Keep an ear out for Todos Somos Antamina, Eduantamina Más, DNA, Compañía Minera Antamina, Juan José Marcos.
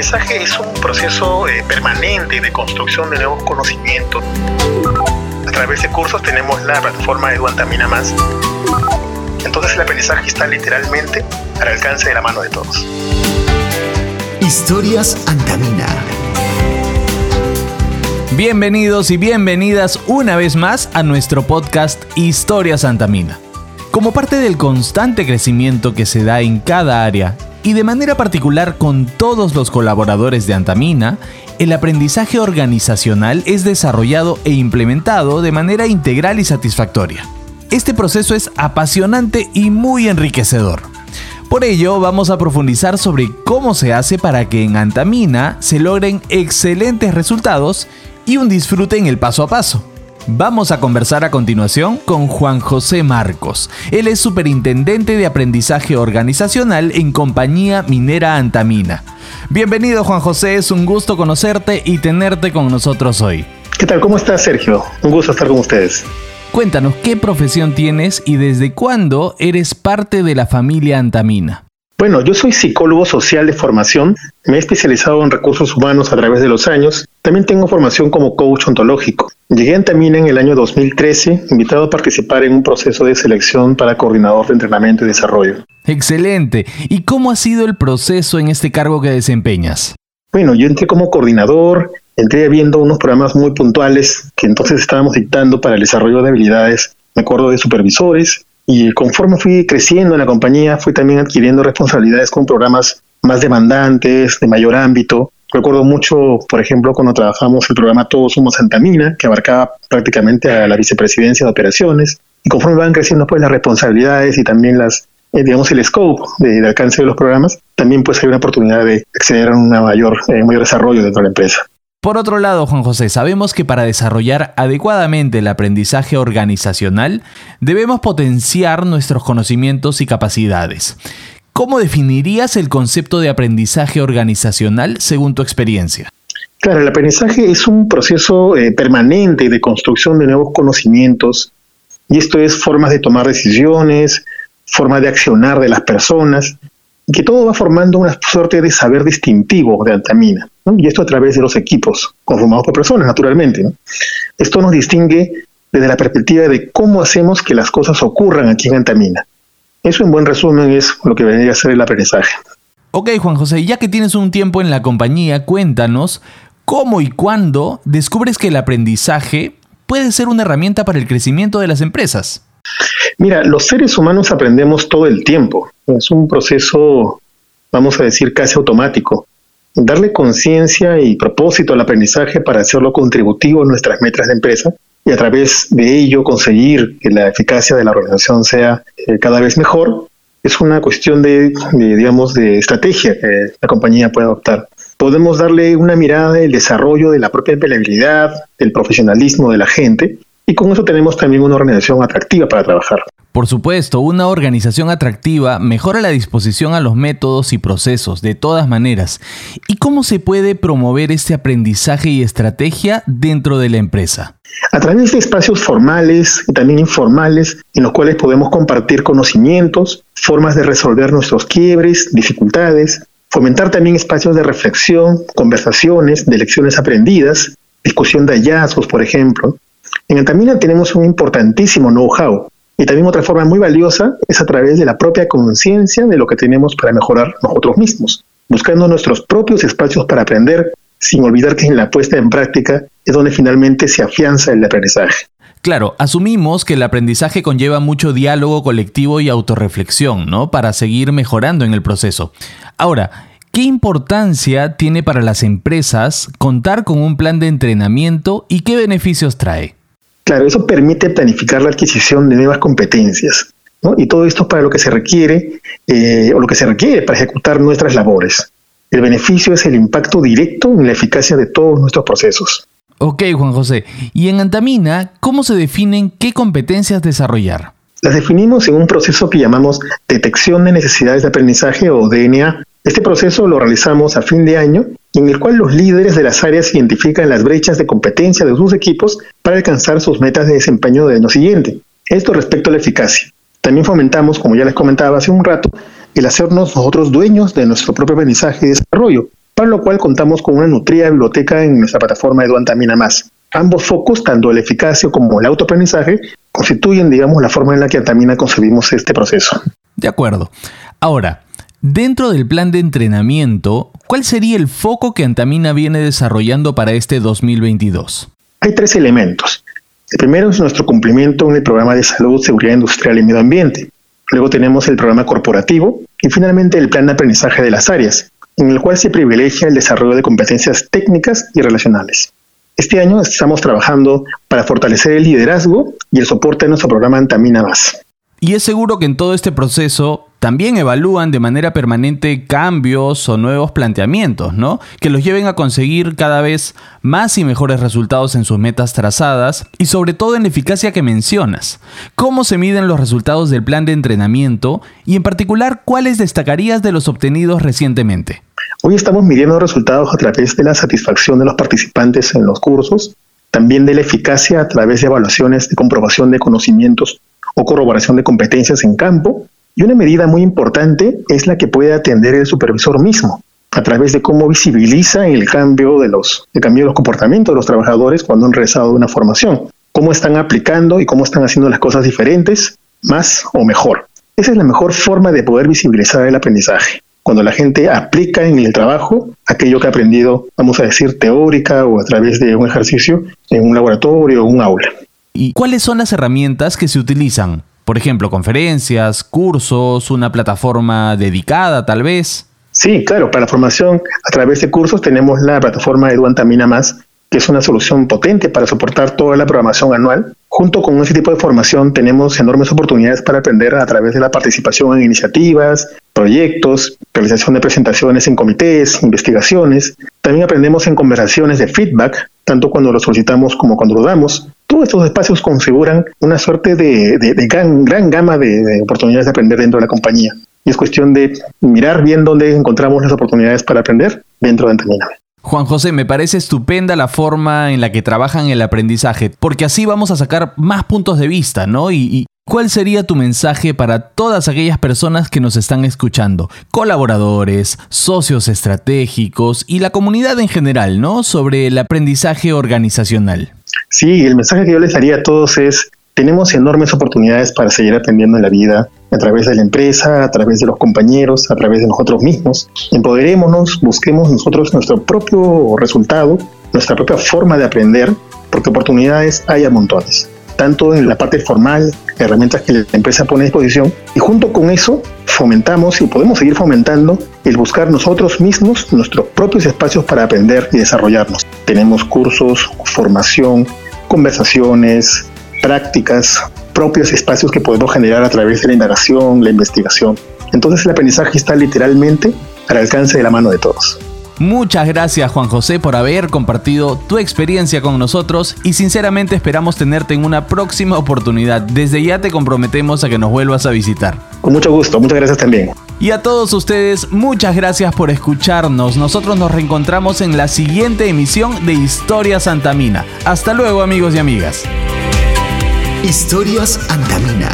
aprendizaje es un proceso permanente de construcción de nuevos conocimientos. A través de cursos tenemos la plataforma Eduantamina Más. Entonces el aprendizaje está literalmente al alcance de la mano de todos. Historias Antamina. Bienvenidos y bienvenidas una vez más a nuestro podcast Historias Antamina. Como parte del constante crecimiento que se da en cada área y de manera particular con todos los colaboradores de Antamina, el aprendizaje organizacional es desarrollado e implementado de manera integral y satisfactoria. Este proceso es apasionante y muy enriquecedor. Por ello, vamos a profundizar sobre cómo se hace para que en Antamina se logren excelentes resultados y un disfrute en el paso a paso. Vamos a conversar a continuación con Juan José Marcos. Él es superintendente de aprendizaje organizacional en Compañía Minera Antamina. Bienvenido, Juan José, es un gusto conocerte y tenerte con nosotros hoy. ¿Qué tal? ¿Cómo estás, Sergio? Un gusto estar con ustedes. Cuéntanos, ¿qué profesión tienes y desde cuándo eres parte de la familia Antamina? Bueno, yo soy psicólogo social de formación, me he especializado en recursos humanos a través de los años. También tengo formación como coach ontológico. Llegué a Antamina en el año 2013, invitado a participar en un proceso de selección para coordinador de entrenamiento y desarrollo. ¡Excelente! ¿Y cómo ha sido el proceso en este cargo que desempeñas? Bueno, yo entré como coordinador, entré viendo unos programas muy puntuales que entonces estábamos dictando para el desarrollo de habilidades, me acuerdo de supervisores. Y conforme fui creciendo en la compañía, fui también adquiriendo responsabilidades con programas más demandantes, de mayor ámbito. Recuerdo mucho, por ejemplo, cuando trabajamos el programa Todos Somos Antamina, que abarcaba prácticamente a la vicepresidencia de operaciones. Y conforme van creciendo pues las responsabilidades y también las, el scope del alcance de los programas, también pues hay una oportunidad de acceder a un mayor desarrollo dentro de la empresa. Por otro lado, Juan José, sabemos que para desarrollar adecuadamente el aprendizaje organizacional, debemos potenciar nuestros conocimientos y capacidades. ¿Cómo definirías el concepto de aprendizaje organizacional según tu experiencia? Claro, el aprendizaje es un proceso permanente de construcción de nuevos conocimientos, y esto es formas de tomar decisiones, formas de accionar de las personas, que todo va formando una suerte de saber distintivo de Antamina, ¿no? Y esto a través de los equipos, conformados por personas, naturalmente, ¿no? Esto nos distingue desde la perspectiva de cómo hacemos que las cosas ocurran aquí en Antamina. Eso, en buen resumen, es lo que vendría a ser el aprendizaje. Ok, Juan José, ya que tienes un tiempo en la compañía, cuéntanos cómo y cuándo descubres que el aprendizaje puede ser una herramienta para el crecimiento de las empresas. Mira, los seres humanos aprendemos todo el tiempo. Es un proceso, vamos a decir, casi automático. Darle conciencia y propósito al aprendizaje para hacerlo contributivo a nuestras metas de empresa y a través de ello conseguir que la eficacia de la organización sea cada vez mejor es una cuestión de estrategia que la compañía puede adoptar. Podemos darle una mirada del desarrollo de la propia empleabilidad, del profesionalismo de la gente. Y con eso tenemos también una organización atractiva para trabajar. Por supuesto, una organización atractiva mejora la disposición a los métodos y procesos, de todas maneras. ¿Y cómo se puede promover este aprendizaje y estrategia dentro de la empresa? A través de espacios formales y también informales, en los cuales podemos compartir conocimientos, formas de resolver nuestros quiebres, dificultades, fomentar también espacios de reflexión, conversaciones, de lecciones aprendidas, discusión de hallazgos, por ejemplo. En Antamina tenemos un importantísimo know-how y también otra forma muy valiosa es a través de la propia conciencia de lo que tenemos para mejorar nosotros mismos, buscando nuestros propios espacios para aprender, sin olvidar que en la puesta en práctica es donde finalmente se afianza el aprendizaje. Claro, asumimos que el aprendizaje conlleva mucho diálogo colectivo y autorreflexión, ¿no? Para seguir mejorando en el proceso. Ahora, ¿qué importancia tiene para las empresas contar con un plan de entrenamiento y qué beneficios trae? Claro, eso permite planificar la adquisición de nuevas competencias, ¿no? Y todo esto para lo que se requiere, para ejecutar nuestras labores. El beneficio es el impacto directo en la eficacia de todos nuestros procesos. Ok, Juan José. Y en Antamina, ¿cómo se definen qué competencias desarrollar? Las definimos en un proceso que llamamos Detección de Necesidades de Aprendizaje o DNA. Este proceso lo realizamos a fin de año, en el cual los líderes de las áreas identifican las brechas de competencia de sus equipos para alcanzar sus metas de desempeño del año siguiente. Esto respecto a la eficacia. También fomentamos, como ya les comentaba hace un rato, el hacernos nosotros dueños de nuestro propio aprendizaje y desarrollo, para lo cual contamos con una nutrida biblioteca en nuestra plataforma Eduantamina Más. Ambos focos, tanto la eficacia como el autoaprendizaje, constituyen, digamos, la forma en la que Antamina concebimos este proceso. De acuerdo. Ahora, dentro del plan de entrenamiento, ¿cuál sería el foco que Antamina viene desarrollando para este 2022? Hay tres elementos. El primero es nuestro cumplimiento en el programa de salud, seguridad industrial y medio ambiente. Luego tenemos el programa corporativo y finalmente el plan de aprendizaje de las áreas, en el cual se privilegia el desarrollo de competencias técnicas y relacionales. Este año estamos trabajando para fortalecer el liderazgo y el soporte de nuestro programa Antamina Más. Y es seguro que en todo este proceso también evalúan de manera permanente cambios o nuevos planteamientos, ¿no? Que los lleven a conseguir cada vez más y mejores resultados en sus metas trazadas y sobre todo en la eficacia que mencionas. ¿Cómo se miden los resultados del plan de entrenamiento y en particular cuáles destacarías de los obtenidos recientemente? Hoy estamos midiendo resultados a través de la satisfacción de los participantes en los cursos, también de la eficacia a través de evaluaciones de comprobación de conocimientos o corroboración de competencias en campo, y una medida muy importante es la que puede atender el supervisor mismo, a través de cómo visibiliza el cambio de los comportamientos de los trabajadores cuando han regresado de una formación, cómo están aplicando y cómo están haciendo las cosas diferentes, más o mejor. Esa es la mejor forma de poder visibilizar el aprendizaje. Cuando la gente aplica en el trabajo aquello que ha aprendido, vamos a decir, teórica o a través de un ejercicio en un laboratorio o un aula. ¿Y cuáles son las herramientas que se utilizan? Por ejemplo, conferencias, cursos, una plataforma dedicada tal vez. Sí, claro, para la formación a través de cursos tenemos la plataforma EduAntamina Más, que es una solución potente para soportar toda la programación anual. Junto con ese tipo de formación tenemos enormes oportunidades para aprender a través de la participación en iniciativas, proyectos, realización de presentaciones en comités, investigaciones. También aprendemos en conversaciones de feedback, tanto cuando lo solicitamos como cuando lo damos. Todos estos espacios configuran una suerte de gran gama de oportunidades de aprender dentro de la compañía. Y es cuestión de mirar bien dónde encontramos las oportunidades para aprender dentro de Antamina. Juan José, me parece estupenda la forma en la que trabajan el aprendizaje, porque así vamos a sacar más puntos de vista, ¿no? ¿Y cuál sería tu mensaje para todas aquellas personas que nos están escuchando? Colaboradores, socios estratégicos y la comunidad en general, ¿no? Sobre el aprendizaje organizacional. Sí, el mensaje que yo les daría a todos es: tenemos enormes oportunidades para seguir aprendiendo en la vida, a través de la empresa, a través de los compañeros, a través de nosotros mismos. Empoderémonos, busquemos nosotros nuestro propio resultado, nuestra propia forma de aprender, porque oportunidades hay a montones, tanto en la parte formal, herramientas que la empresa pone a disposición, y junto con eso fomentamos y podemos seguir fomentando el buscar nosotros mismos nuestros propios espacios para aprender y desarrollarnos. Tenemos cursos, formación, conversaciones, prácticas, propios espacios que podemos generar a través de la indagación, la investigación. Entonces el aprendizaje está literalmente al alcance de la mano de todos. Muchas gracias, Juan José, por haber compartido tu experiencia con nosotros y sinceramente esperamos tenerte en una próxima oportunidad. Desde ya te comprometemos a que nos vuelvas a visitar. Con mucho gusto, muchas gracias también. Y a todos ustedes, muchas gracias por escucharnos. Nosotros nos reencontramos en la siguiente emisión de Historias Antamina. Hasta luego, amigos y amigas. Historias Antamina.